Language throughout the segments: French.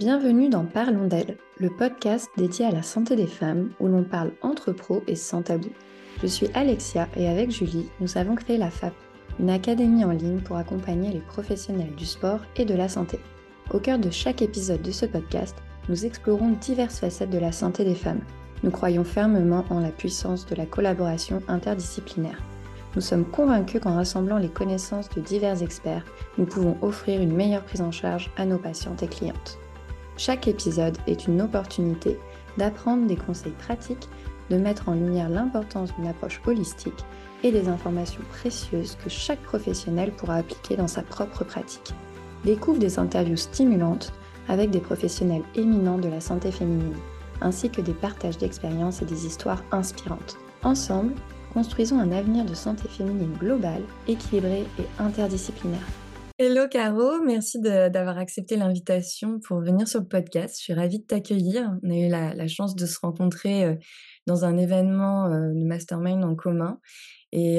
Bienvenue dans Parlons d'elle, le podcast dédié à la santé des femmes où l'on parle entre pros et sans tabou. Je suis Alexia et avec Julie, nous avons créé la FAP, une académie en ligne pour accompagner les professionnels du sport et de la santé. Au cœur de chaque épisode de ce podcast, nous explorons diverses facettes de la santé des femmes. Nous croyons fermement en la puissance de la collaboration interdisciplinaire. Nous sommes convaincus qu'en rassemblant les connaissances de divers experts, nous pouvons offrir une meilleure prise en charge à nos patientes et clientes. Chaque épisode est une opportunité d'apprendre des conseils pratiques, de mettre en lumière l'importance d'une approche holistique et des informations précieuses que chaque professionnel pourra appliquer dans sa propre pratique. Découvre des interviews stimulantes avec des professionnels éminents de la santé féminine, ainsi que des partages d'expériences et des histoires inspirantes. Ensemble, construisons un avenir de santé féminine globale, équilibré et interdisciplinaire. Hello Caro, merci d'avoir accepté l'invitation pour venir sur le podcast. Je suis ravie de t'accueillir. On a eu la chance de se rencontrer dans un événement de mastermind en commun. Et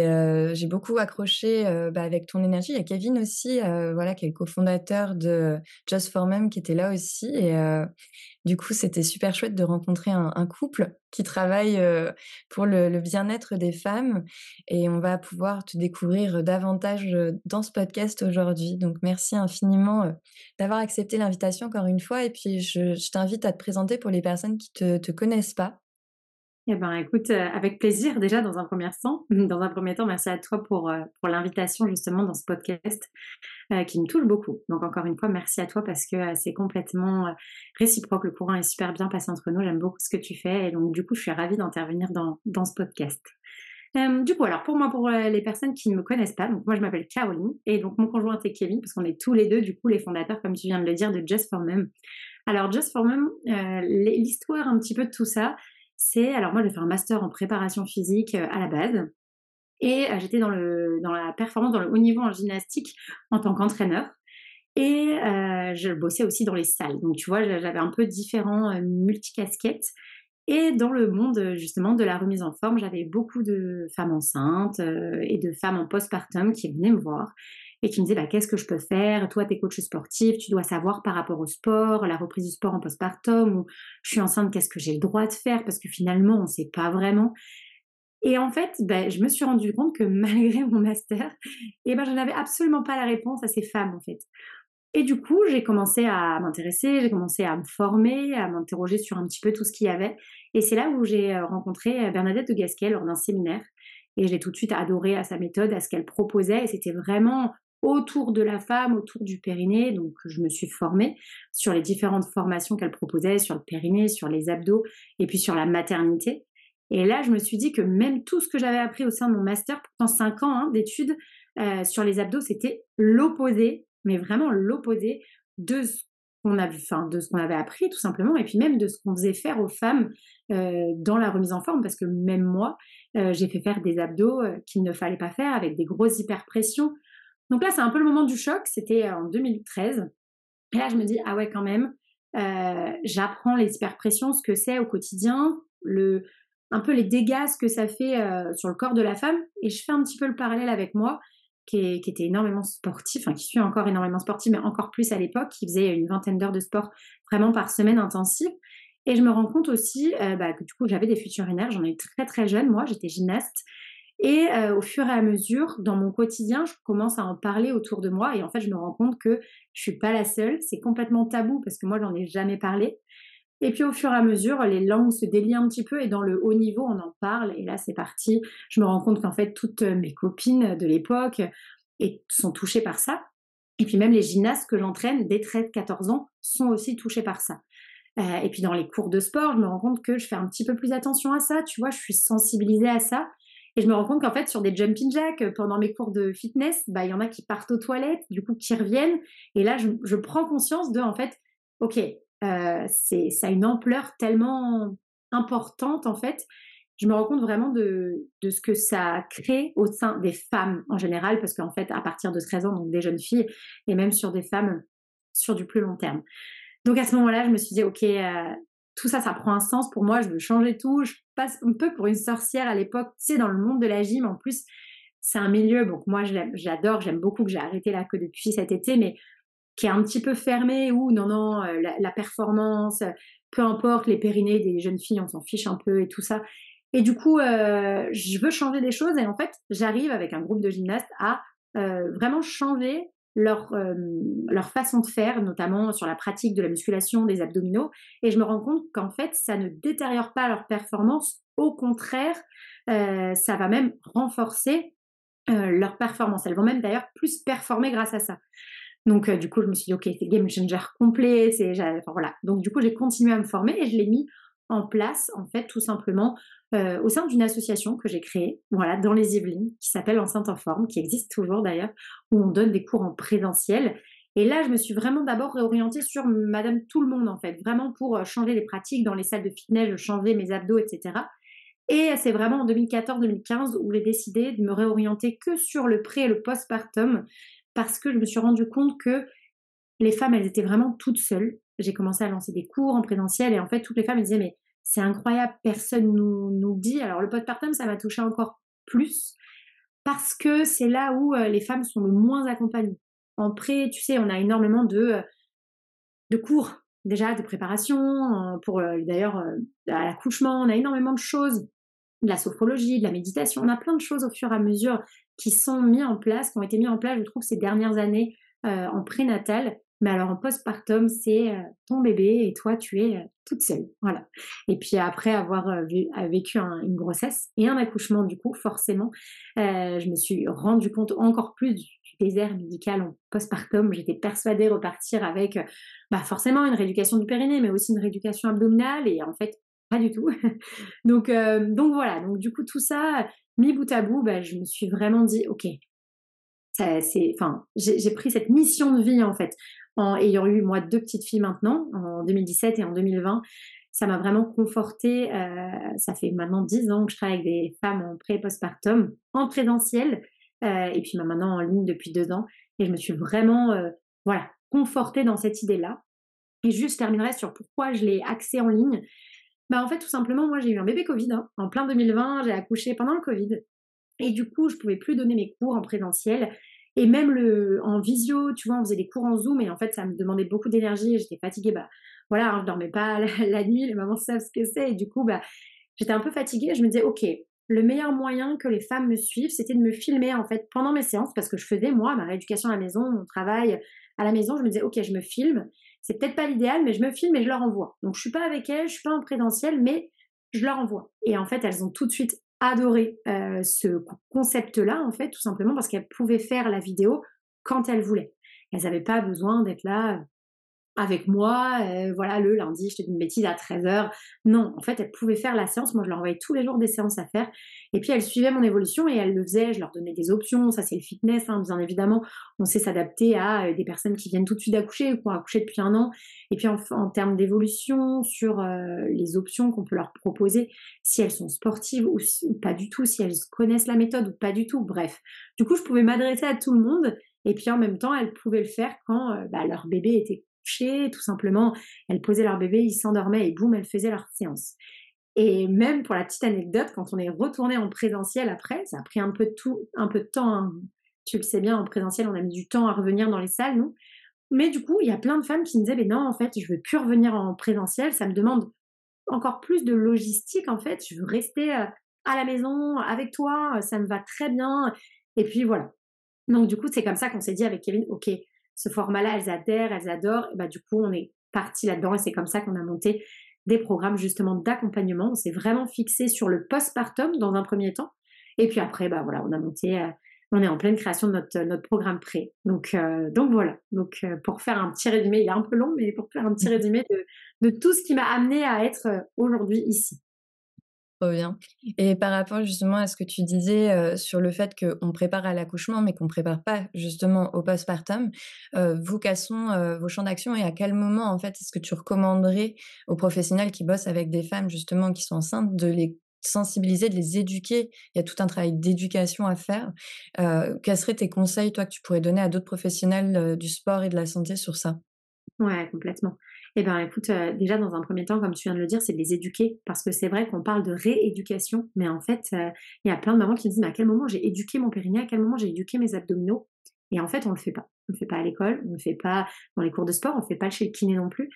j'ai beaucoup accroché avec ton énergie. Il y a Kevin aussi, qui est le cofondateur de Just for Mum, qui était là aussi. Et du coup, c'était super chouette de rencontrer un couple qui travaille pour le bien-être des femmes. Et on va pouvoir te découvrir davantage dans ce podcast aujourd'hui. Donc, merci infiniment d'avoir accepté l'invitation encore une fois. Et puis, je t'invite à te présenter pour les personnes qui te connaissent pas. Eh bien, écoute, avec plaisir déjà dans un premier temps, merci à toi pour l'invitation justement dans ce podcast qui me touche beaucoup. Donc encore une fois, merci à toi parce que c'est complètement réciproque, le courant est super bien passé entre nous, j'aime beaucoup ce que tu fais et donc du coup je suis ravie d'intervenir dans ce podcast. Du coup, alors pour les personnes qui ne me connaissent pas, donc moi je m'appelle Caroline et donc mon conjoint est Kevin parce qu'on est tous les deux du coup les fondateurs, comme tu viens de le dire, de Just for Mum. Alors Just for Mum, l'histoire un petit peu de tout ça, alors moi j'ai fait un master en préparation physique à la base et j'étais dans la performance, dans le haut niveau en gymnastique en tant qu'entraîneur et je bossais aussi dans les salles. Donc tu vois, j'avais un peu différents multicasquettes et dans le monde justement de la remise en forme, j'avais beaucoup de femmes enceintes et de femmes en postpartum qui venaient me voir et qui me disaient qu'est-ce que je peux faire ? Toi, t'es coach sportif, tu dois savoir par rapport au sport, la reprise du sport en postpartum, ou je suis enceinte, qu'est-ce que j'ai le droit de faire ? Parce que finalement, on ne sait pas vraiment. Et en fait, je me suis rendu compte que malgré mon master, je n'avais absolument pas la réponse à ces femmes, en fait. Et du coup, j'ai commencé à m'intéresser, j'ai commencé à me former, à m'interroger sur un petit peu tout ce qu'il y avait. Et c'est là où j'ai rencontré Bernadette de Gasquet lors d'un séminaire. Et je l'ai tout de suite adorée à sa méthode, à ce qu'elle proposait. Et c'était vraiment autour de la femme, autour du périnée. Donc, je me suis formée sur les différentes formations qu'elle proposait, sur le périnée, sur les abdos et puis sur la maternité. Et là, je me suis dit que même tout ce que j'avais appris au sein de mon master, pourtant 5 ans d'études sur les abdos, c'était l'opposé, mais vraiment l'opposé de ce qu'on a vu, de ce qu'on avait appris tout simplement, et puis même de ce qu'on faisait faire aux femmes dans la remise en forme, parce que même moi, j'ai fait faire des abdos qu'il ne fallait pas faire, avec des grosses hyperpressions. Donc là, c'est un peu le moment du choc, c'était en 2013. Et là, je me dis, ah ouais, quand même, j'apprends les hyperpressions, ce que c'est au quotidien, un peu les dégâts, ce que ça fait sur le corps de la femme. Et je fais un petit peu le parallèle avec moi, qui était énormément sportif, qui suis encore énormément sportive, mais encore plus à l'époque, qui faisait une vingtaine d'heures de sport vraiment par semaine intensive. Et je me rends compte aussi que du coup, j'avais des fuites urinaires, j'en ai eu très très jeune, moi, j'étais gymnaste. Et au fur et à mesure, dans mon quotidien, je commence à en parler autour de moi. Et en fait, je me rends compte que je suis pas la seule. C'est complètement tabou parce que moi, j'en ai jamais parlé. Et puis, au fur et à mesure, les langues se délient un petit peu. Et dans le haut niveau, on en parle. Et là, c'est parti. Je me rends compte qu'en fait, toutes mes copines de l'époque sont touchées par ça. Et puis, même les gymnastes que j'entraîne dès 13-14 ans sont aussi touchées par ça. Et puis, dans les cours de sport, je me rends compte que je fais un petit peu plus attention à ça. Tu vois, je suis sensibilisée à ça. Et je me rends compte qu'en fait, sur des jumping jacks, pendant mes cours de fitness, il y en a qui partent aux toilettes, du coup, qui reviennent. Et là, je prends conscience en fait, OK, ça a une ampleur tellement importante, en fait. Je me rends compte vraiment de ce que ça crée au sein des femmes en général, parce qu'en fait, à partir de 13 ans, donc des jeunes filles, et même sur des femmes sur du plus long terme. Donc, à ce moment-là, je me suis dit, OK, tout ça, ça prend un sens pour moi, je veux changer tout, je passe un peu pour une sorcière à l'époque, tu sais, dans le monde de la gym, en plus, c'est un milieu, donc moi j'adore, j'aime beaucoup que j'ai arrêté là que depuis cet été, mais qui est un petit peu fermée où non, la performance, peu importe, les périnées des jeunes filles, on s'en fiche un peu et tout ça. Et du coup, je veux changer des choses et en fait, j'arrive avec un groupe de gymnastes à vraiment changer leur façon de faire, notamment sur la pratique de la musculation, des abdominaux, et je me rends compte qu'en fait ça ne détériore pas leur performance, au contraire ça va même renforcer leur performance, elles vont même d'ailleurs plus performer grâce à ça. Donc du coup je me suis dit ok, c'est game changer complet, enfin, voilà. Donc du coup j'ai continué à me former et je l'ai mis en place en fait tout simplement au sein d'une association que j'ai créée, voilà, dans les Yvelines, qui s'appelle Enceinte en Forme, qui existe toujours d'ailleurs, où on donne des cours en présentiel. Et là, je me suis vraiment d'abord réorientée sur Madame Tout le Monde, en fait, vraiment pour changer les pratiques dans les salles de fitness, changer mes abdos, etc. Et c'est vraiment en 2014-2015 où j'ai décidé de me réorienter que sur le pré et le postpartum, parce que je me suis rendu compte que les femmes, elles étaient vraiment toutes seules. J'ai commencé à lancer des cours en présentiel et en fait, toutes les femmes, elles disaient, mais c'est incroyable, personne nous dit. Alors le postpartum, ça m'a touchée encore plus parce que c'est là où les femmes sont le moins accompagnées. En pré, tu sais, on a énormément de cours déjà, de préparation, pour d'ailleurs à l'accouchement, on a énormément de choses, de la sophrologie, de la méditation, on a plein de choses au fur et à mesure qui sont mises en place, qui ont été mises en place, je trouve, ces dernières années en prénatal. Mais alors en postpartum, c'est ton bébé et toi, tu es toute seule. Voilà. Et puis après avoir vécu une grossesse et un accouchement, du coup, forcément, je me suis rendu compte encore plus du désert médical en postpartum. J'étais persuadée de repartir avec forcément une rééducation du périnée, mais aussi une rééducation abdominale. Et en fait, pas du tout. donc voilà. Donc du coup, tout ça, mis bout à bout, je me suis vraiment dit, ok, j'ai pris cette mission de vie en fait. En ayant eu, moi, 2 petites filles maintenant, en 2017 et en 2020, ça m'a vraiment confortée. Ça fait maintenant 10 ans que je travaille avec des femmes en pré- et postpartum, en présentiel, et puis maintenant en ligne depuis 2 ans. Et je me suis vraiment confortée dans cette idée-là. Et juste, je terminerai sur pourquoi je l'ai axée en ligne. En fait, tout simplement, moi, j'ai eu un bébé Covid. En plein 2020, j'ai accouché pendant le Covid. Et du coup, je ne pouvais plus donner mes cours en présentiel. Et même en visio, tu vois, on faisait des cours en Zoom et en fait, ça me demandait beaucoup d'énergie. J'étais fatiguée, je ne dormais pas la nuit, les mamans savent ce que c'est. Et du coup, j'étais un peu fatiguée. Je me disais, ok, le meilleur moyen que les femmes me suivent, c'était de me filmer en fait pendant mes séances, parce que je faisais, moi, ma rééducation à la maison, mon travail à la maison. Je me disais, ok, je me filme. C'est peut-être pas l'idéal, mais je me filme et je leur envoie. Donc, je ne suis pas avec elles, je ne suis pas en présentiel, mais je leur envoie. Et en fait, elles ont tout de suite adoré ce concept-là, en fait, tout simplement parce qu'elles pouvaient faire la vidéo quand elles voulaient. Elles n'avaient pas besoin d'être là avec moi, le lundi, je te dis une bêtise, à 13h. Non, en fait, elles pouvaient faire la séance. Moi, je leur envoyais tous les jours des séances à faire. Et puis, elles suivaient mon évolution et elles le faisaient. Je leur donnais des options. Ça, c'est le fitness, bien évidemment. On sait s'adapter à des personnes qui viennent tout de suite d'accoucher ou qui ont accouché depuis 1 an. Et puis, en termes d'évolution, sur les options qu'on peut leur proposer, si elles sont sportives ou pas du tout, si elles connaissent la méthode ou pas du tout. Bref, du coup, je pouvais m'adresser à tout le monde. Et puis, en même temps, elles pouvaient le faire quand leur bébé était tout simplement, elles posaient leur bébé, ils s'endormaient et boum, elles faisaient leur séance. Et même pour la petite anecdote, quand on est retourné en présentiel après, ça a pris un peu de temps, hein. Tu le sais bien, en présentiel, on a mis du temps à revenir dans les salles, non? Mais du coup, il y a plein de femmes qui me disaient, non, en fait, je veux plus revenir en présentiel, ça me demande encore plus de logistique, en fait, je veux rester à la maison avec toi, ça me va très bien. Et puis voilà. Donc du coup, c'est comme ça qu'on s'est dit avec Kevin, ok, ce format-là, elles adhèrent, elles adorent. Et du coup, on est parti là-dedans et c'est comme ça qu'on a monté des programmes justement d'accompagnement. On s'est vraiment fixé sur le postpartum dans un premier temps. Et puis après, on a monté, on est en pleine création de notre programme pré. Donc voilà. Donc pour faire un petit résumé, il est un peu long, mais pour faire un petit résumé de tout ce qui m'a amené à être aujourd'hui ici. Trop bien. Et par rapport justement à ce que tu disais sur le fait qu'on prépare à l'accouchement mais qu'on ne prépare pas justement au postpartum, vous, quels sont vos champs d'action et à quel moment en fait est-ce que tu recommanderais aux professionnels qui bossent avec des femmes justement qui sont enceintes de les sensibiliser, de les éduquer? Il y a tout un travail d'éducation à faire. Quels seraient tes conseils, toi, que tu pourrais donner à d'autres professionnels du sport et de la santé sur ça? Ouais, complètement. Écoute, déjà dans un premier temps, comme tu viens de le dire, c'est de les éduquer, parce que c'est vrai qu'on parle de rééducation, mais en fait, il y a plein de mamans qui me disent, mais à quel moment j'ai éduqué mon périnée, à quel moment j'ai éduqué mes abdominaux? Et en fait, on le fait pas. On le fait pas à l'école, on le fait pas dans les cours de sport, on le fait pas chez le kiné non plus.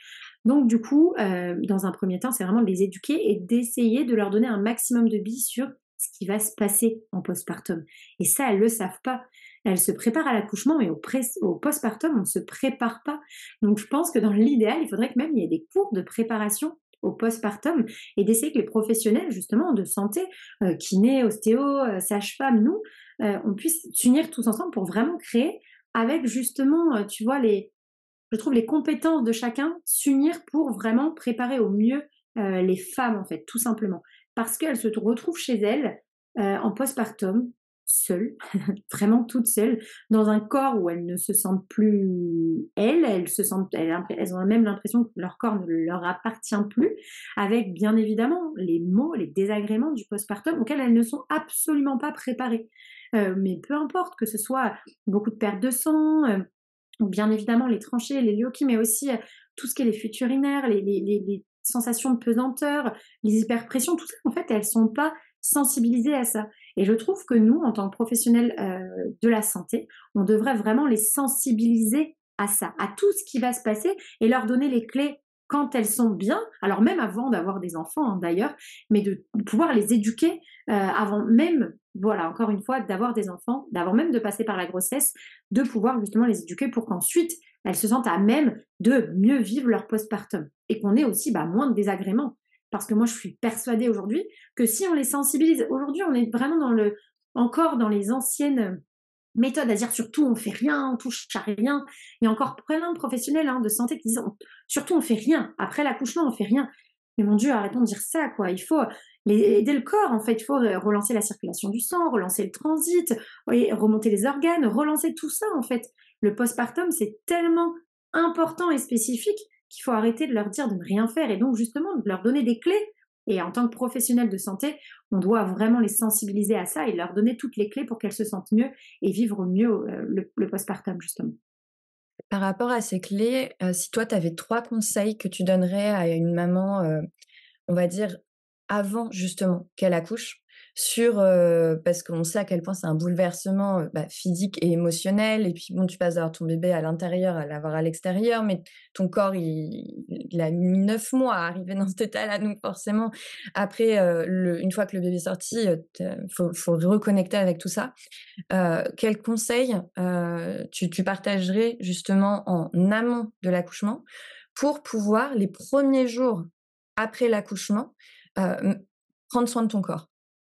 Donc du coup, dans un premier temps, c'est vraiment de les éduquer et d'essayer de leur donner un maximum de billes sur ce qui va se passer en postpartum. Et ça, elles le savent pas. Elles se préparent à l'accouchement, mais au postpartum, on ne se prépare pas. Donc je pense que dans l'idéal, il faudrait que même il y ait des cours de préparation au postpartum et d'essayer que les professionnels justement de santé, kiné, ostéo, sage-femme, nous, on puisse s'unir tous ensemble pour vraiment créer avec justement, tu vois, je trouve les compétences de chacun s'unir pour vraiment préparer au mieux les femmes en fait, tout simplement. Parce qu'elles se retrouvent chez elles en postpartum, seules, vraiment toutes seules, dans un corps où elles ne se sentent plus elles ont même l'impression que leur corps ne leur appartient plus, avec bien évidemment les maux, les désagréments du postpartum auxquels elles ne sont absolument pas préparées. Mais peu importe, que ce soit beaucoup de pertes de sang, bien évidemment les tranchées, les lyokies, mais aussi tout ce qui est les fuites urinaires, les sensations de pesanteur, les hyperpressions, tout ça, en fait, elles ne sont pas sensibilisées à ça. Et je trouve que nous, en tant que professionnels de la santé, on devrait vraiment les sensibiliser à ça, à tout ce qui va se passer et leur donner les clés quand elles sont bien, alors même avant d'avoir des enfants hein, d'ailleurs, mais de pouvoir les éduquer avant même, voilà, encore une fois, d'avoir des enfants, d'avant même de passer par la grossesse, de pouvoir justement les éduquer pour qu'ensuite elles se sentent à même de mieux vivre leur postpartum et qu'on ait aussi moins de désagréments. Parce que moi, je suis persuadée aujourd'hui que si on les sensibilise, aujourd'hui, on est vraiment encore dans les anciennes méthodes, à dire surtout on fait rien, on touche à rien. Il y a encore plein de professionnels de santé qui disent surtout on fait rien, après l'accouchement, on fait rien. Mais mon Dieu, arrêtons de dire ça, quoi. Il faut aider le corps, en fait. Il faut relancer la circulation du sang, relancer le transit, remonter les organes, relancer tout ça, en fait. Le postpartum, c'est tellement important et spécifique qu'il faut arrêter de leur dire de ne rien faire et donc justement de leur donner des clés. Et en tant que professionnels de santé, on doit vraiment les sensibiliser à ça et leur donner toutes les clés pour qu'elles se sentent mieux et vivre au mieux le postpartum, justement. Par rapport à ces clés, si toi, tu avais 3 conseils que tu donnerais à une maman, on va dire, avant justement qu'elle accouche, parce qu'on sait à quel point c'est un bouleversement physique et émotionnel, et puis bon, tu passes d'avoir ton bébé à l'intérieur à l'avoir à l'extérieur, mais ton corps il a mis 9 mois à arriver dans cet état-là, donc forcément après, une fois que le bébé est sorti, faut reconnecter avec tout ça. Quel conseil tu partagerais justement en amont de l'accouchement pour pouvoir, les premiers jours après l'accouchement, prendre soin de ton corps?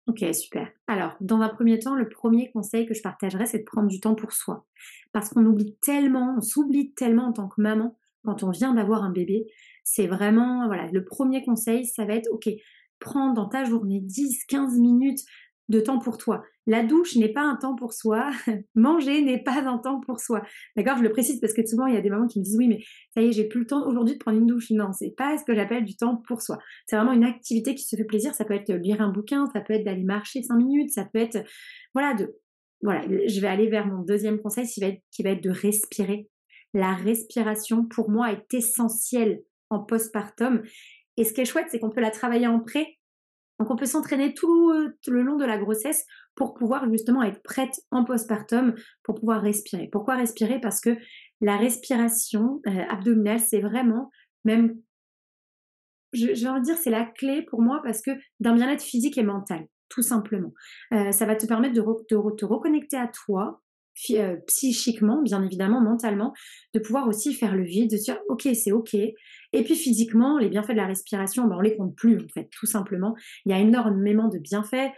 Ok, super. Alors, dans un premier temps, le premier conseil que je partagerais, c'est de prendre du temps pour soi. Parce qu'on oublie tellement, on s'oublie tellement en tant que maman quand on vient d'avoir un bébé. C'est vraiment, voilà, le premier conseil, ça va être, ok, prends dans ta journée 10-15 minutes de temps pour toi. La douche n'est pas un temps pour soi, manger n'est pas un temps pour soi. D'accord, je le précise parce que souvent il y a des mamans qui me disent oui, mais ça y est, j'ai plus le temps aujourd'hui de prendre une douche. Non, c'est pas ce que j'appelle du temps pour soi. C'est vraiment une activité qui se fait plaisir. Ça peut être lire un bouquin, ça peut être d'aller marcher 5 minutes, ça peut être voilà. Je vais aller vers mon deuxième conseil qui va être de respirer. La respiration pour moi est essentielle en postpartum. Et ce qui est chouette, c'est qu'on peut la travailler en pré. Donc, on peut s'entraîner tout le long de la grossesse pour pouvoir justement être prête en postpartum, pour pouvoir respirer. Pourquoi respirer ? Parce que la respiration abdominale, c'est vraiment, même, j'ai envie de dire, c'est la clé pour moi, parce que d'un bien-être physique et mental, tout simplement. Ça va te permettre de te reconnecter à toi, psychiquement, bien évidemment, mentalement, de pouvoir aussi faire le vide, de se dire ok, c'est ok. Et puis physiquement, les bienfaits de la respiration, on les compte plus en fait, tout simplement. Il y a énormément de bienfaits.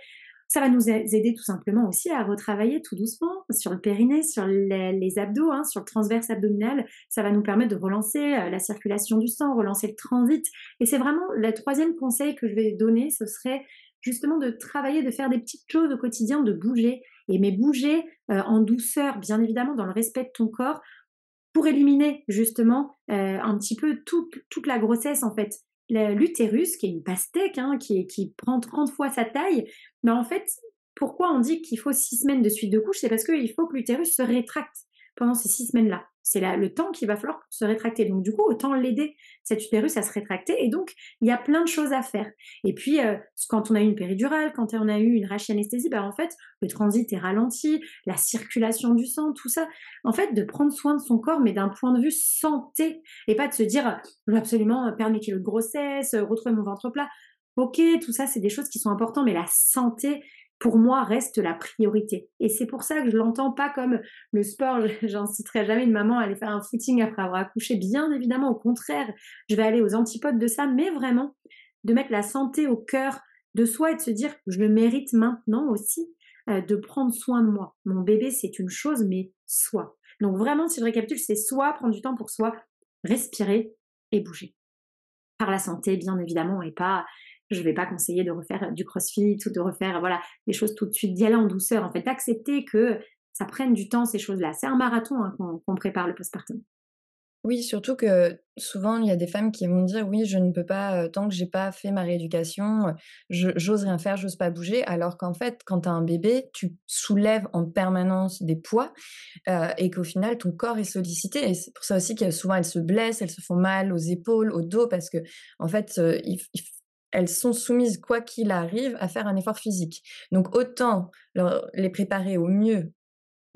Ça va nous aider tout simplement aussi à retravailler tout doucement sur le périnée, sur les abdos, sur le transverse abdominal. Ça va nous permettre de relancer la circulation du sang, relancer le transit. Et c'est vraiment le troisième conseil que je vais donner, ce serait justement de travailler, de faire des petites choses au quotidien, de bouger. Mais bouger en douceur, bien évidemment, dans le respect de ton corps, pour éliminer justement un petit peu toute la grossesse, en fait. L'utérus, qui est une pastèque, qui prend 30 fois sa taille, en fait, pourquoi on dit qu'il faut 6 semaines de suite de couche ? C'est parce qu'il faut que l'utérus se rétracte pendant ces 6 semaines-là. C'est le temps qu'il va falloir pour se rétracter. Donc, du coup, autant l'aider, cet utérus, à se rétracter. Et donc, il y a plein de choses à faire. Et puis, quand on a eu une péridurale, quand on a eu une rachianesthésie, bah, en fait, le transit est ralenti, la circulation du sang, tout ça. En fait, de prendre soin de son corps, mais d'un point de vue santé. Et pas de se dire, je veux absolument perdre mes kilos de grossesse, retrouver mon ventre plat. Ok, tout ça, c'est des choses qui sont importantes, mais la santé, pour moi, reste la priorité. Et c'est pour ça que je ne l'entends pas comme le sport. J'inciterai jamais une maman à aller faire un footing après avoir accouché. Bien évidemment, au contraire, je vais aller aux antipodes de ça, mais vraiment de mettre la santé au cœur de soi et de se dire, je le mérite maintenant aussi, de prendre soin de moi. Mon bébé, c'est une chose, mais soi. Donc vraiment, si je récapitule, c'est soi, prendre du temps pour soi, respirer et bouger. Par la santé, bien évidemment, et pas... Je ne vais pas conseiller de refaire du crossfit ou de refaire des choses tout de suite, d'y aller en douceur. En fait, d'accepter que ça prenne du temps, ces choses-là. C'est un marathon hein, qu'on prépare le postpartum. Oui, surtout que souvent, il y a des femmes qui vont dire « Oui, je ne peux pas, tant que je n'ai pas fait ma rééducation, j'ose rien faire, j'ose pas bouger. » Alors qu'en fait, quand tu as un bébé, tu soulèves en permanence des poids et qu'au final, ton corps est sollicité. Et c'est pour ça aussi que souvent, elles se blessent, elles se font mal aux épaules, au dos, parce que en fait, elles sont soumises, quoi qu'il arrive, à faire un effort physique. Donc, autant les préparer au mieux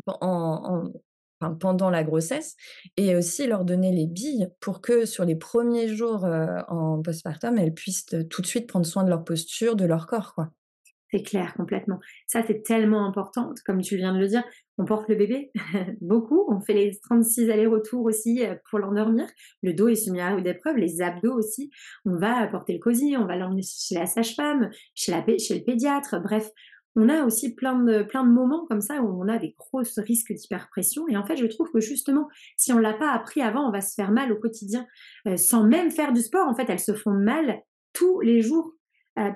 pendant la grossesse et aussi leur donner les billes pour que sur les premiers jours en postpartum, elles puissent tout de suite prendre soin de leur posture, de leur corps, quoi. C'est clair, complètement. Ça, c'est tellement important. Comme tu viens de le dire, on porte le bébé beaucoup. On fait les 36 allers-retours aussi pour l'endormir. Le dos est soumis à rude épreuve, les abdos aussi. On va porter le cosy, on va l'emmener chez la sage-femme, chez le pédiatre. Bref, on a aussi plein de moments comme ça où on a des gros risques d'hyperpression. Et en fait, je trouve que justement, si on ne l'a pas appris avant, on va se faire mal au quotidien. Sans même faire du sport, en fait, elles se font mal tous les jours.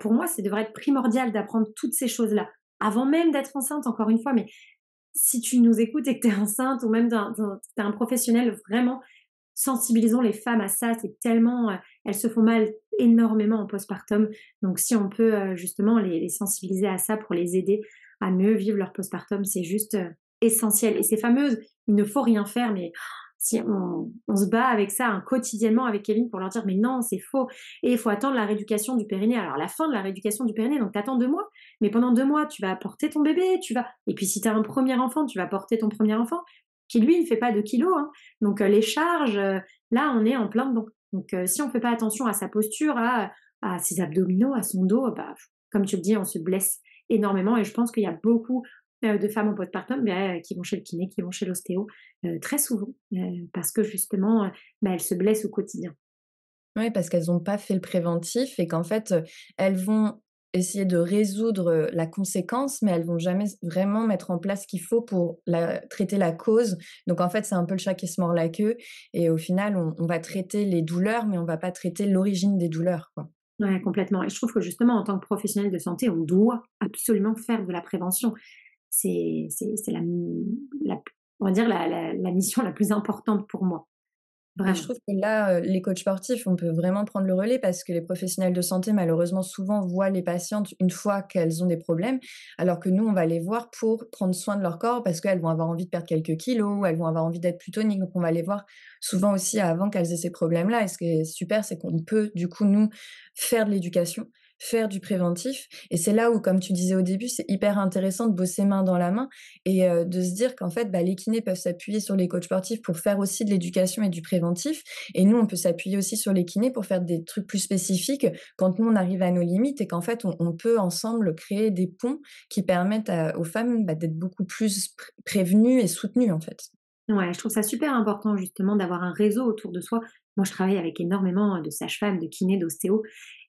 Pour moi, ça devrait être primordial d'apprendre toutes ces choses-là, avant même d'être enceinte, encore une fois. Mais si tu nous écoutes et que tu es enceinte ou même tu es un professionnel, vraiment, sensibilisons les femmes à ça. C'est tellement... elles se font mal énormément en postpartum. Donc, si on peut justement les sensibiliser à ça pour les aider à mieux vivre leur postpartum, c'est juste essentiel. Et c'est fameux, il ne faut rien faire, mais... Si on se bat avec ça hein, quotidiennement avec Kevin pour leur dire mais non c'est faux et il faut attendre la rééducation du périnée. Alors la fin de la rééducation du périnée, donc t'attends 2 mois, mais pendant 2 mois tu vas porter ton bébé, et puis si t'as un premier enfant tu vas porter ton premier enfant qui lui ne fait pas de kilos hein. Donc les charges, là on est en plein dedans. Donc si on fait pas attention à sa posture, à ses abdominaux, à son dos, bah, comme tu le dis, on se blesse énormément. Et je pense qu'il y a beaucoup de femmes en postpartum qui vont chez le kiné, qui vont chez l'ostéo, très souvent, parce que justement, elles se blessent au quotidien. Oui, parce qu'elles n'ont pas fait le préventif et qu'en fait, elles vont essayer de résoudre la conséquence, mais elles ne vont jamais vraiment mettre en place ce qu'il faut pour traiter la cause. Donc en fait, c'est un peu le chat qui se mord la queue et au final, on va traiter les douleurs, mais on ne va pas traiter l'origine des douleurs, quoi. Oui, complètement. Et je trouve que justement, en tant que professionnel de santé, on doit absolument faire de la prévention. C'est la mission la plus importante pour moi. Vraiment. Je trouve que là, les coachs sportifs, on peut vraiment prendre le relais parce que les professionnels de santé, malheureusement, souvent voient les patientes une fois qu'elles ont des problèmes, alors que nous, on va les voir pour prendre soin de leur corps parce qu'elles vont avoir envie de perdre quelques kilos ou elles vont avoir envie d'être plus toniques. Donc, on va les voir souvent aussi avant qu'elles aient ces problèmes-là. Et ce qui est super, c'est qu'on peut, du coup, nous, faire de l'éducation, faire du préventif. Et c'est là où, comme tu disais au début, c'est hyper intéressant de bosser main dans la main et de se dire qu'en fait, les kinés peuvent s'appuyer sur les coachs sportifs pour faire aussi de l'éducation et du préventif. Et nous, on peut s'appuyer aussi sur les kinés pour faire des trucs plus spécifiques quand nous, on arrive à nos limites et qu'en fait, on peut ensemble créer des ponts qui permettent aux femmes d'être beaucoup plus prévenues et soutenues, en fait. Ouais, je trouve ça super important justement d'avoir un réseau autour de soi. Moi, je travaille avec énormément de sages-femmes, de kinés, d'ostéos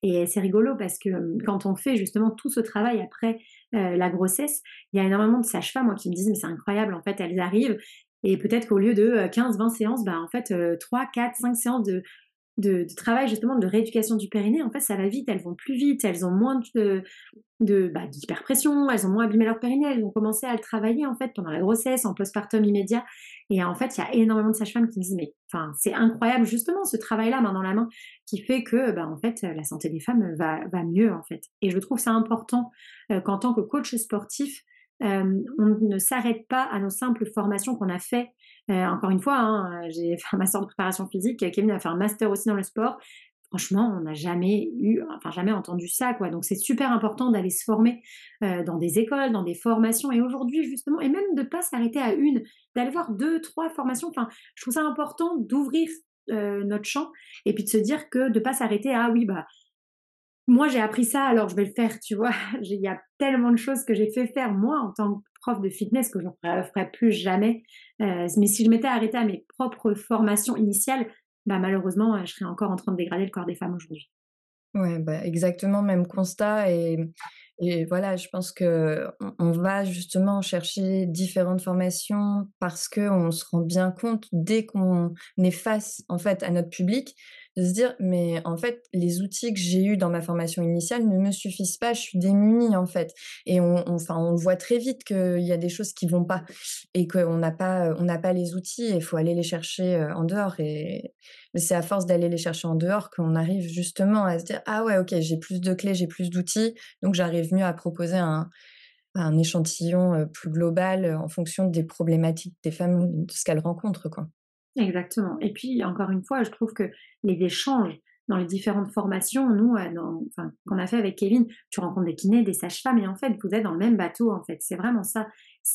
et c'est rigolo parce que quand on fait justement tout ce travail après la grossesse, il y a énormément de sages-femmes qui me disent « mais c'est incroyable, en fait, elles arrivent » et peut-être qu'au lieu de 15-20 séances, en fait, 3, 4, 5 séances de travail justement de rééducation du périnée, en fait, ça va vite, elles vont plus vite, elles ont moins d'hyperpression, elles ont moins abîmé leur périnée, elles ont commencé à le travailler en fait pendant la grossesse, en postpartum immédiat. Et en fait, il y a énormément de sages-femmes qui me disent mais c'est incroyable justement ce travail-là main dans la main qui fait que en fait la santé des femmes va mieux en fait. Et je trouve ça important qu'en tant que coach sportif, on ne s'arrête pas à nos simples formations qu'on a fait Encore une fois, hein, j'ai fait un master de préparation physique, Kevin a fait un master aussi dans le sport. Franchement, on n'a jamais eu, enfin jamais entendu ça, quoi. Donc c'est super important d'aller se former dans des écoles, dans des formations. Et aujourd'hui, justement, et même de ne pas s'arrêter à une, d'aller voir 2, 3 formations. Enfin, je trouve ça important d'ouvrir notre champ et puis de se dire que de ne pas s'arrêter à, ah oui, bah, moi j'ai appris ça, alors je vais le faire, tu vois. Il y a tellement de choses que j'ai fait faire moi en tant que prof de fitness que je ne ferai plus jamais. Mais si je m'étais arrêtée à mes propres formations initiales, bah malheureusement, je serais encore en train de dégrader le corps des femmes aujourd'hui. Oui, bah exactement, même constat. Et voilà, je pense qu'on va justement chercher différentes formations parce qu'on se rend bien compte, dès qu'on est face en fait, à notre public, de se dire, mais en fait, les outils que j'ai eus dans ma formation initiale ne me suffisent pas, je suis démunie en fait. Et on voit très vite qu'il y a des choses qui ne vont pas et qu'on n'a pas, les outils et il faut aller les chercher en dehors. Et c'est à force d'aller les chercher en dehors qu'on arrive justement à se dire, ah ouais, ok, j'ai plus de clés, j'ai plus d'outils, donc j'arrive mieux à proposer un échantillon plus global en fonction des problématiques des femmes, de ce qu'elles rencontrent, quoi. Exactement. Et puis, encore une fois, je trouve que les échanges dans les différentes formations, nous, qu'on a fait avec Kevin, tu rencontres des kinés, des sages-femmes, et en fait, vous êtes dans le même bateau, en fait. C'est vraiment ça.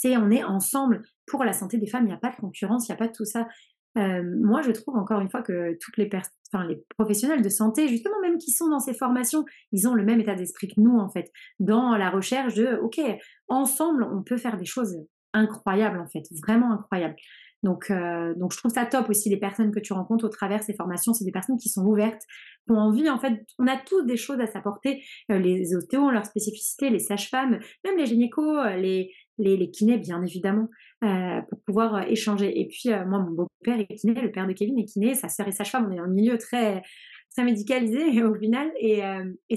On est ensemble pour la santé des femmes. Il n'y a pas de concurrence, il n'y a pas de tout ça. Moi, je trouve, encore une fois, que toutes les professionnels de santé, justement, même qui sont dans ces formations, ils ont le même état d'esprit que nous, en fait, dans la recherche de, OK, ensemble, on peut faire des choses incroyables, en fait, vraiment incroyables. Donc je trouve ça top aussi, les personnes que tu rencontres au travers ces formations, c'est des personnes qui sont ouvertes, qui ont envie, en fait, on a tous des choses à s'apporter, les ostéos ont leurs spécificités, les sages-femmes, même les gynécos, les kinés, bien évidemment, pour pouvoir échanger. Et puis, moi, mon beau-père est kiné, le père de Kevin est kiné, sa sœur est sage-femme, on est dans un milieu très, très médicalisé au final, et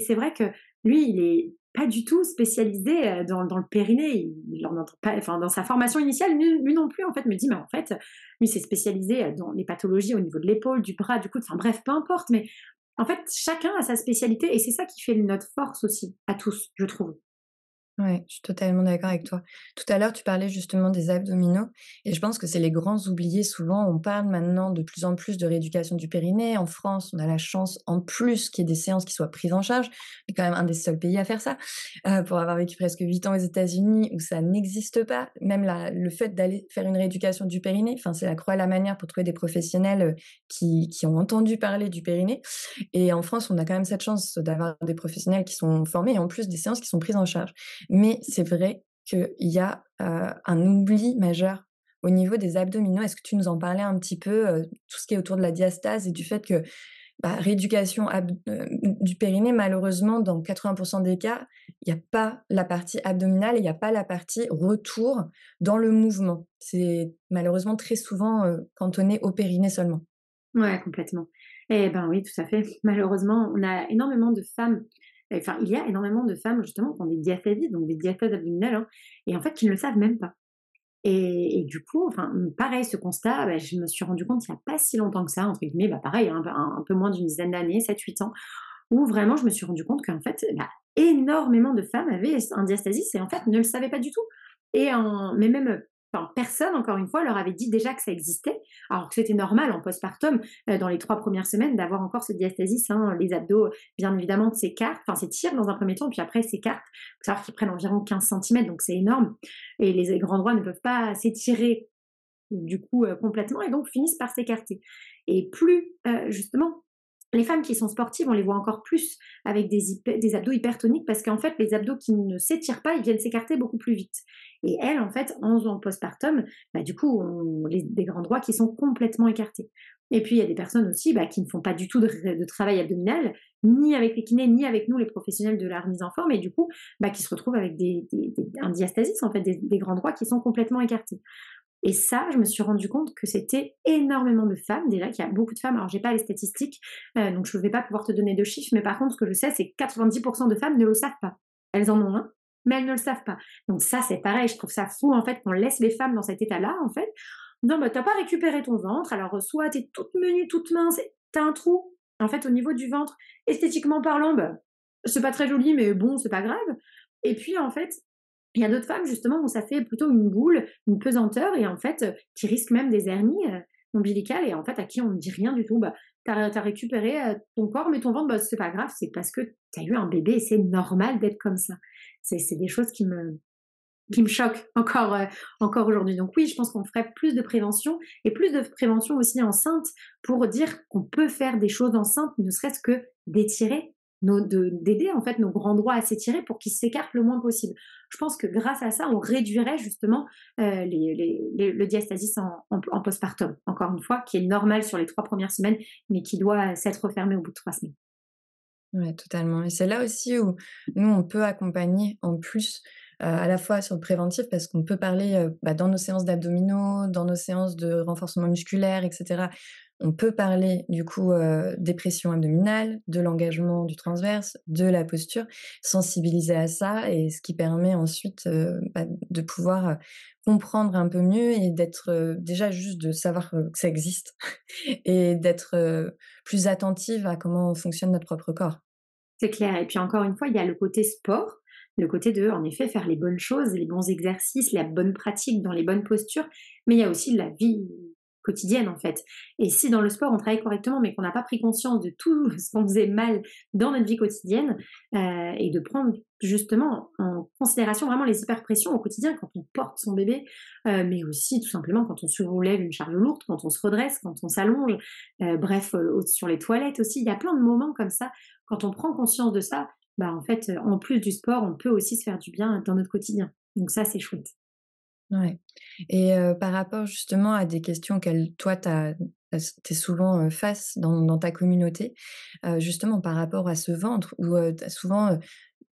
c'est vrai que lui, il est pas du tout spécialisé dans le périnée, dans sa formation initiale, lui non plus en fait me dit, mais en fait, lui s'est spécialisé dans les pathologies au niveau de l'épaule, du bras, du coude, enfin bref, peu importe, mais en fait, chacun a sa spécialité et c'est ça qui fait notre force aussi, à tous, je trouve. Oui, je suis totalement d'accord avec toi. Tout à l'heure, tu parlais justement des abdominaux et je pense que c'est les grands oubliés souvent. On parle maintenant de plus en plus de rééducation du périnée. En France, on a la chance en plus qu'il y ait des séances qui soient prises en charge. On est quand même un des seuls pays à faire ça. Pour avoir vécu presque 8 ans aux États-Unis où ça n'existe pas, même le fait d'aller faire une rééducation du périnée, c'est la croix à la manière pour trouver des professionnels qui ont entendu parler du périnée. Et en France, on a quand même cette chance d'avoir des professionnels qui sont formés et en plus des séances qui sont prises en charge. Mais c'est vrai qu'il y a un oubli majeur au niveau des abdominaux. Est-ce que tu nous en parlais un petit peu, tout ce qui est autour de la diastase et du fait que rééducation du périnée, malheureusement, dans 80% des cas, il n'y a pas la partie abdominale et il n'y a pas la partie retour dans le mouvement. C'est malheureusement très souvent cantonné au périnée seulement. Ouais, complètement. Eh ben oui, tout à fait. Malheureusement, on a énormément de femmes... Enfin, il y a énormément de femmes, justement, qui ont des diastases, donc des diastases abdominales, hein, et en fait, qui ne le savent même pas. Et du coup, enfin, pareil, ce constat, bah, je me suis rendu compte il n'y a pas si longtemps que ça, entre guillemets, bah, pareil, hein, un peu moins d'une dizaine d'années, 7-8 ans, où vraiment, je me suis rendu compte qu'en fait, bah, énormément de femmes avaient un diastasis et en fait, ne le savaient pas du tout. Mais même... Enfin, personne, encore une fois, leur avait dit déjà que ça existait, alors que c'était normal en postpartum, dans les 3 premières semaines, d'avoir encore ce diastasis, hein, les abdos, bien évidemment, s'écartent, enfin s'étirent dans un premier temps, puis après s'écartent, il faut savoir qu'ils prennent environ 15 cm, donc c'est énorme, et les grands droits ne peuvent pas s'étirer du coup complètement, et donc finissent par s'écarter. Et plus, justement, les femmes qui sont sportives, on les voit encore plus avec des abdos hypertoniques parce qu'en fait, les abdos qui ne s'étirent pas, ils viennent s'écarter beaucoup plus vite. Et elles, en fait, en postpartum, bah, du coup, on a des grands droits qui sont complètement écartés. Et puis, il y a des personnes aussi bah, qui ne font pas du tout de travail abdominal, ni avec les kinés, ni avec nous, les professionnels de la remise en forme, et du coup, bah, qui se retrouvent avec un diastasis, en fait, des grands droits qui sont complètement écartés. Et ça, je me suis rendu compte que c'était énormément de femmes, déjà qu'il y a beaucoup de femmes, alors j'ai pas les statistiques, donc je ne vais pas pouvoir te donner de chiffres, mais par contre ce que je sais, c'est que 90% de femmes ne le savent pas. Elles en ont un, mais elles ne le savent pas. Donc ça c'est pareil, je trouve ça fou en fait qu'on laisse les femmes dans cet état-là en fait. Non mais t'as pas récupéré ton ventre, alors soit t'es toute menue, toute mince, t'as un trou en fait au niveau du ventre, esthétiquement parlant, bah, c'est pas très joli mais bon c'est pas grave. Et puis en fait, Il y a d'autres femmes, justement, où ça fait plutôt une boule, une pesanteur, et en fait, qui risquent même des hernies ombilicales, et en fait, à qui on ne dit rien du tout. Bah, t'as récupéré ton corps, mais ton ventre, bah, c'est pas grave, c'est parce que t'as eu un bébé, et c'est normal d'être comme ça. C'est des choses qui me choquent encore aujourd'hui. Donc oui, je pense qu'on ferait plus de prévention, et plus de prévention aussi enceinte, pour dire qu'on peut faire des choses enceintes, ne serait-ce que d'étirer, d'aider en fait nos grands droits à s'étirer pour qu'ils s'écartent le moins possible. Je pense que grâce à ça, on réduirait justement le diastasis en postpartum, encore une fois, qui est normal sur les 3 premières semaines, mais qui doit s'être refermé au bout de 3 semaines. Oui, totalement. Et c'est là aussi où nous, on peut accompagner en plus, à la fois sur le préventif, parce qu'on peut parler dans nos séances d'abdominaux, dans nos séances de renforcement musculaire, etc. On peut parler du coup des pressions abdominales, de l'engagement du transverse, de la posture, sensibiliser à ça, et ce qui permet ensuite de pouvoir comprendre un peu mieux et d'être déjà juste de savoir que ça existe et d'être plus attentive à comment fonctionne notre propre corps. C'est clair. Et puis encore une fois, il y a le côté sport. Le côté de, en effet, faire les bonnes choses, les bons exercices, la bonne pratique dans les bonnes postures, mais il y a aussi la vie quotidienne en fait. Et si dans le sport on travaille correctement, mais qu'on n'a pas pris conscience de tout ce qu'on faisait mal dans notre vie quotidienne, et de prendre justement en considération vraiment les hyperpressions au quotidien quand on porte son bébé, mais aussi tout simplement quand on soulève une charge lourde, quand on se redresse, quand on s'allonge, sur les toilettes aussi, il y a plein de moments comme ça, quand on prend conscience de ça, bah en fait, en plus du sport, on peut aussi se faire du bien dans notre quotidien. Donc ça, c'est chouette. Ouais. Et par rapport justement à des questions auxquelles toi, t'es souvent face dans ta communauté, justement par rapport à ce ventre, où t'as souvent...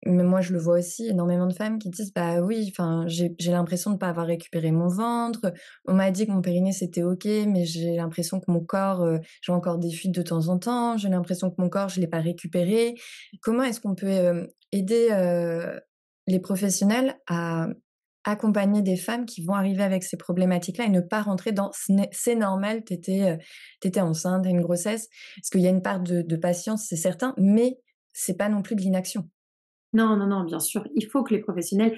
Mais moi, je le vois aussi, énormément de femmes qui disent « Bah oui, j'ai l'impression de ne pas avoir récupéré mon ventre. On m'a dit que mon périnée, c'était OK, mais j'ai l'impression que mon corps, j'ai encore des fuites de temps en temps. J'ai l'impression que mon corps, je ne l'ai pas récupéré. » Comment est-ce qu'on peut aider les professionnels à accompagner des femmes qui vont arriver avec ces problématiques-là et ne pas rentrer dans « c'est normal, t'étais enceinte, t'as une grossesse. » Parce qu'il y a une part de patience, c'est certain, mais ce n'est pas non plus de l'inaction. Non, bien sûr, il faut que les professionnels,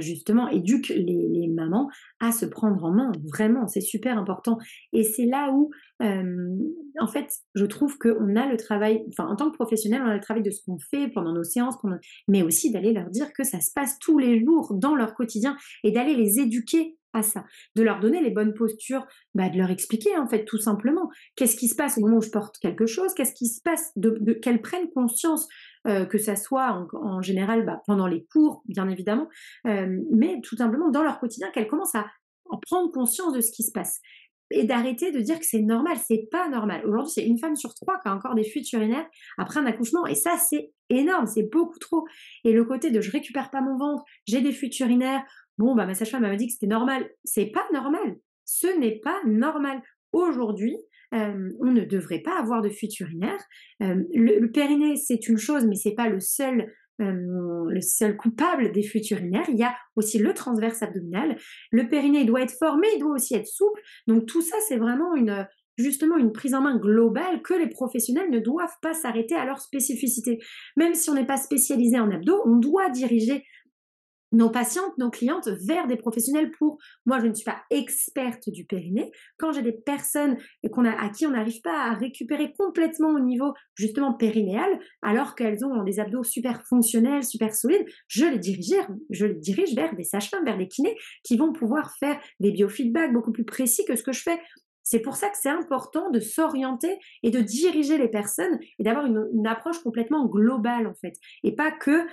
justement, éduquent les mamans à se prendre en main, vraiment, c'est super important. Et c'est là où, en fait, je trouve qu'on a le travail, enfin, en tant que professionnel, on a le travail de ce qu'on fait pendant nos séances, mais aussi d'aller leur dire que ça se passe tous les jours dans leur quotidien et d'aller les éduquer à ça, de leur donner les bonnes postures, de leur expliquer en fait tout simplement qu'est-ce qui se passe au moment où je porte quelque chose, qu'est-ce qui se passe, qu'elles prennent conscience, que ça soit en général pendant les cours bien évidemment, mais tout simplement dans leur quotidien, qu'elles commencent à en prendre conscience de ce qui se passe et d'arrêter de dire que c'est normal, c'est pas normal. Aujourd'hui, c'est une femme sur 3 qui a encore des fuites urinaires après un accouchement et ça c'est énorme, c'est beaucoup trop. Et le côté de je récupère pas mon ventre, j'ai des fuites urinaires, bon, ma sage-femme m'a dit que c'était normal. C'est pas normal. Ce n'est pas normal. Aujourd'hui, on ne devrait pas avoir de fuite urinaire. Le périnée, c'est une chose, mais c'est pas le seul coupable des fuites urinaires. Il y a aussi le transverse abdominal. Le périnée doit être fort, mais il doit aussi être souple. Donc tout ça, c'est vraiment justement une prise en main globale que les professionnels ne doivent pas s'arrêter à leur spécificité. Même si on n'est pas spécialisé en abdos, on doit diriger nos patientes, nos clientes vers des professionnels pour... Moi, je ne suis pas experte du périnée. Quand j'ai des personnes à qui on n'arrive pas à récupérer complètement au niveau justement périnéal, alors qu'elles ont des abdos super fonctionnels, super solides, je les dirige vers des sages-femmes, vers des kinés qui vont pouvoir faire des biofeedbacks beaucoup plus précis que ce que je fais. C'est pour ça que c'est important de s'orienter et de diriger les personnes et d'avoir une approche complètement globale en fait. Et pas que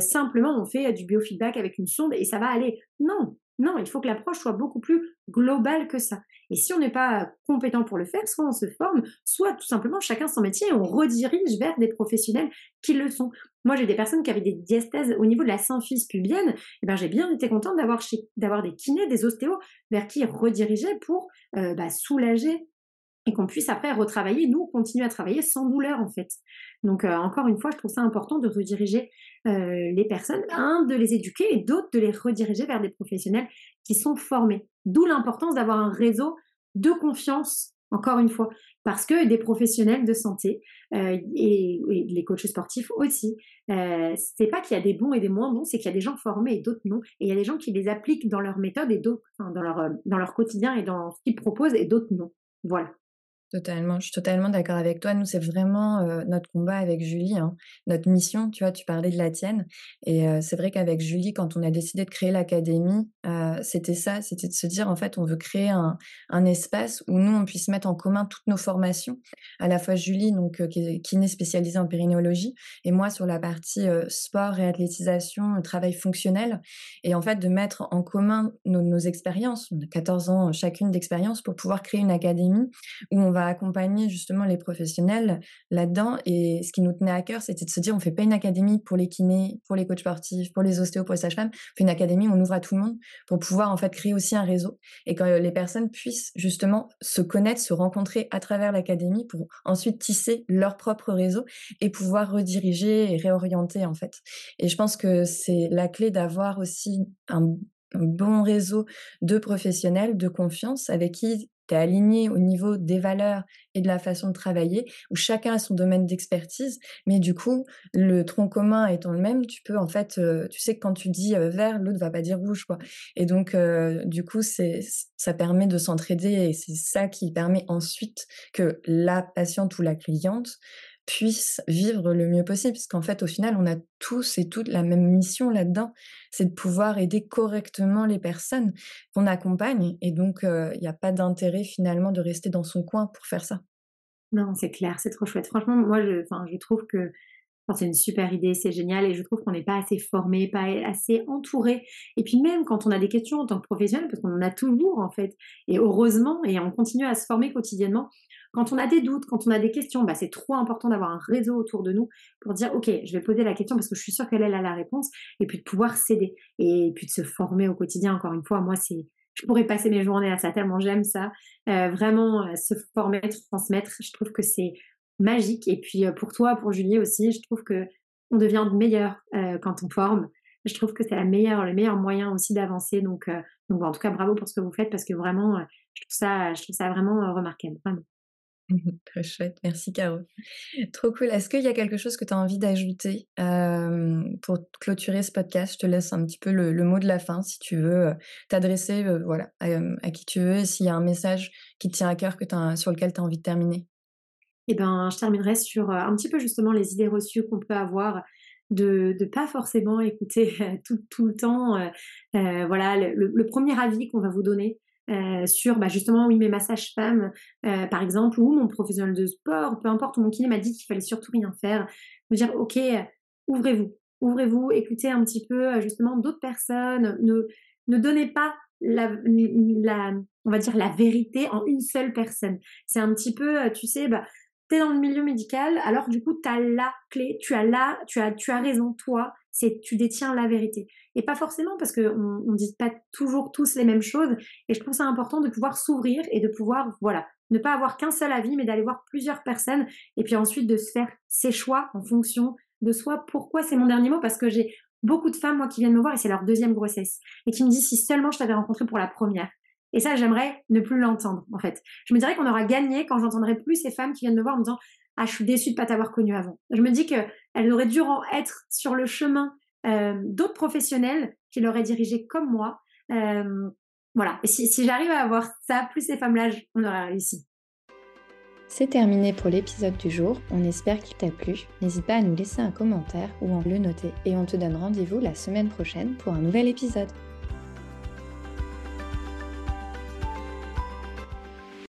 simplement on fait du biofeedback avec une sonde et ça va aller. Non, il faut que l'approche soit beaucoup plus globale que ça. Et si on n'est pas compétent pour le faire, soit on se forme, soit tout simplement chacun son métier et on redirige vers des professionnels qui le sont. Moi, j'ai des personnes qui avaient des diastases au niveau de la symphyse pubienne. Et j'ai bien été contente d'avoir des kinés, des ostéos vers qui rediriger pour soulager et qu'on puisse après retravailler, nous, continuer à travailler sans douleur en fait. Donc encore une fois, je trouve ça important de rediriger les personnes, de les éduquer et d'autres de les rediriger vers des professionnels qui sont formés. D'où l'importance d'avoir un réseau de confiance encore une fois, parce que des professionnels de santé et les coachs sportifs aussi, c'est pas qu'il y a des bons et des moins bons, c'est qu'il y a des gens formés et d'autres non, et il y a des gens qui les appliquent dans leur méthode et d'autres, enfin, dans leur quotidien et dans ce qu'ils proposent et d'autres non. Voilà. Totalement, je suis totalement d'accord avec toi. Nous, c'est vraiment notre combat avec Julie, hein, notre mission. Tu vois, tu parlais de la tienne. Et c'est vrai qu'avec Julie, quand on a décidé de créer l'académie, c'était ça, c'était de se dire, en fait, on veut créer un espace où nous, on puisse mettre en commun toutes nos formations. À la fois Julie, donc, qui est kiné spécialisée en périnéologie, et moi sur la partie sport et athlétisation, travail fonctionnel. Et en fait, de mettre en commun nos expériences. On a 14 ans chacune d'expérience pour pouvoir créer une académie où on va accompagner justement les professionnels là-dedans. Et ce qui nous tenait à cœur, c'était de se dire, on ne fait pas une académie pour les kinés, pour les coachs sportifs, pour les ostéos, pour les sages-femmes. On fait une académie où on ouvre à tout le monde pour pouvoir en fait créer aussi un réseau et que les personnes puissent justement se connaître, se rencontrer à travers l'académie pour ensuite tisser leur propre réseau et pouvoir rediriger et réorienter en fait. Et je pense que c'est la clé d'avoir aussi un bon réseau de professionnels de confiance avec qui t'es aligné au niveau des valeurs et de la façon de travailler, où chacun a son domaine d'expertise, mais du coup, le tronc commun étant le même, tu peux en fait, tu sais que quand tu dis vert, l'autre va pas dire rouge, quoi. Et donc, du coup, ça permet de s'entraider et c'est ça qui permet ensuite que la patiente ou la cliente puisse vivre le mieux possible, parce qu'en fait, au final, on a tous et toutes la même mission là-dedans, c'est de pouvoir aider correctement les personnes qu'on accompagne, et donc il n'y a pas d'intérêt finalement de rester dans son coin pour faire ça. Non, c'est clair, c'est trop chouette. Franchement, moi, je trouve que c'est une super idée, c'est génial, et je trouve qu'on n'est pas assez formé, pas assez entouré. Et puis même quand on a des questions en tant que professionnel, parce qu'on en a toujours en fait, et heureusement, et on continue à se former quotidiennement. Quand on a des doutes, quand on a des questions, bah c'est trop important d'avoir un réseau autour de nous pour dire « Ok, je vais poser la question parce que je suis sûre qu'elle a la réponse » et puis de pouvoir s'aider et puis de se former au quotidien. Encore une fois, moi, je pourrais passer mes journées à ça tellement j'aime ça. Vraiment, se former, transmettre, je trouve que c'est magique. Et puis pour toi, pour Julie aussi, je trouve qu'on devient meilleur quand on forme. Je trouve que c'est le meilleur moyen aussi d'avancer. Donc, en tout cas, bravo pour ce que vous faites parce que vraiment, je trouve ça vraiment remarquable. Vraiment. Très chouette, merci Caro. Trop cool. Est-ce qu'il y a quelque chose que tu as envie d'ajouter pour clôturer ce podcast? Je te laisse un petit peu le mot de la fin si tu veux t'adresser voilà, à qui tu veux et s'il y a un message qui te tient à cœur sur lequel tu as envie de terminer. Eh bien, je terminerai sur un petit peu justement les idées reçues qu'on peut avoir de ne pas forcément écouter tout le temps voilà, le premier avis qu'on va vous donner. Sur justement oui mais ma sage-femme par exemple ou mon professionnel de sport, peu importe, mon kiné m'a dit qu'il fallait surtout rien faire. Me dire ok, ouvrez-vous, écoutez un petit peu justement d'autres personnes, ne donnez pas on va dire la vérité en une seule personne. C'est un petit peu tu sais t'es dans le milieu médical, alors du coup t'as la clé, tu as raison toi, tu détiens la vérité. Et pas forcément parce qu'on ne dit pas toujours tous les mêmes choses. Et je trouve ça important de pouvoir s'ouvrir et de pouvoir, voilà, ne pas avoir qu'un seul avis, mais d'aller voir plusieurs personnes. Et puis ensuite de se faire ses choix en fonction de soi. Pourquoi c'est mon dernier mot? Parce que j'ai beaucoup de femmes, moi, qui viennent me voir et c'est leur deuxième grossesse. Et qui me disent si seulement je t'avais rencontrée pour la première. Et ça, j'aimerais ne plus l'entendre, en fait. Je me dirais qu'on aura gagné quand j'entendrai plus ces femmes qui viennent me voir en me disant ah, je suis déçue de ne pas t'avoir connue avant. Je me dis qu'elles auraient dû être sur le chemin d'autres professionnels qui l'auraient dirigé comme moi. Voilà. Et si j'arrive à avoir ça, plus ces femmes-là, on aura réussi. C'est terminé pour l'épisode du jour. On espère qu'il t'a plu. N'hésite pas à nous laisser un commentaire ou à le noter. Et on te donne rendez-vous la semaine prochaine pour un nouvel épisode.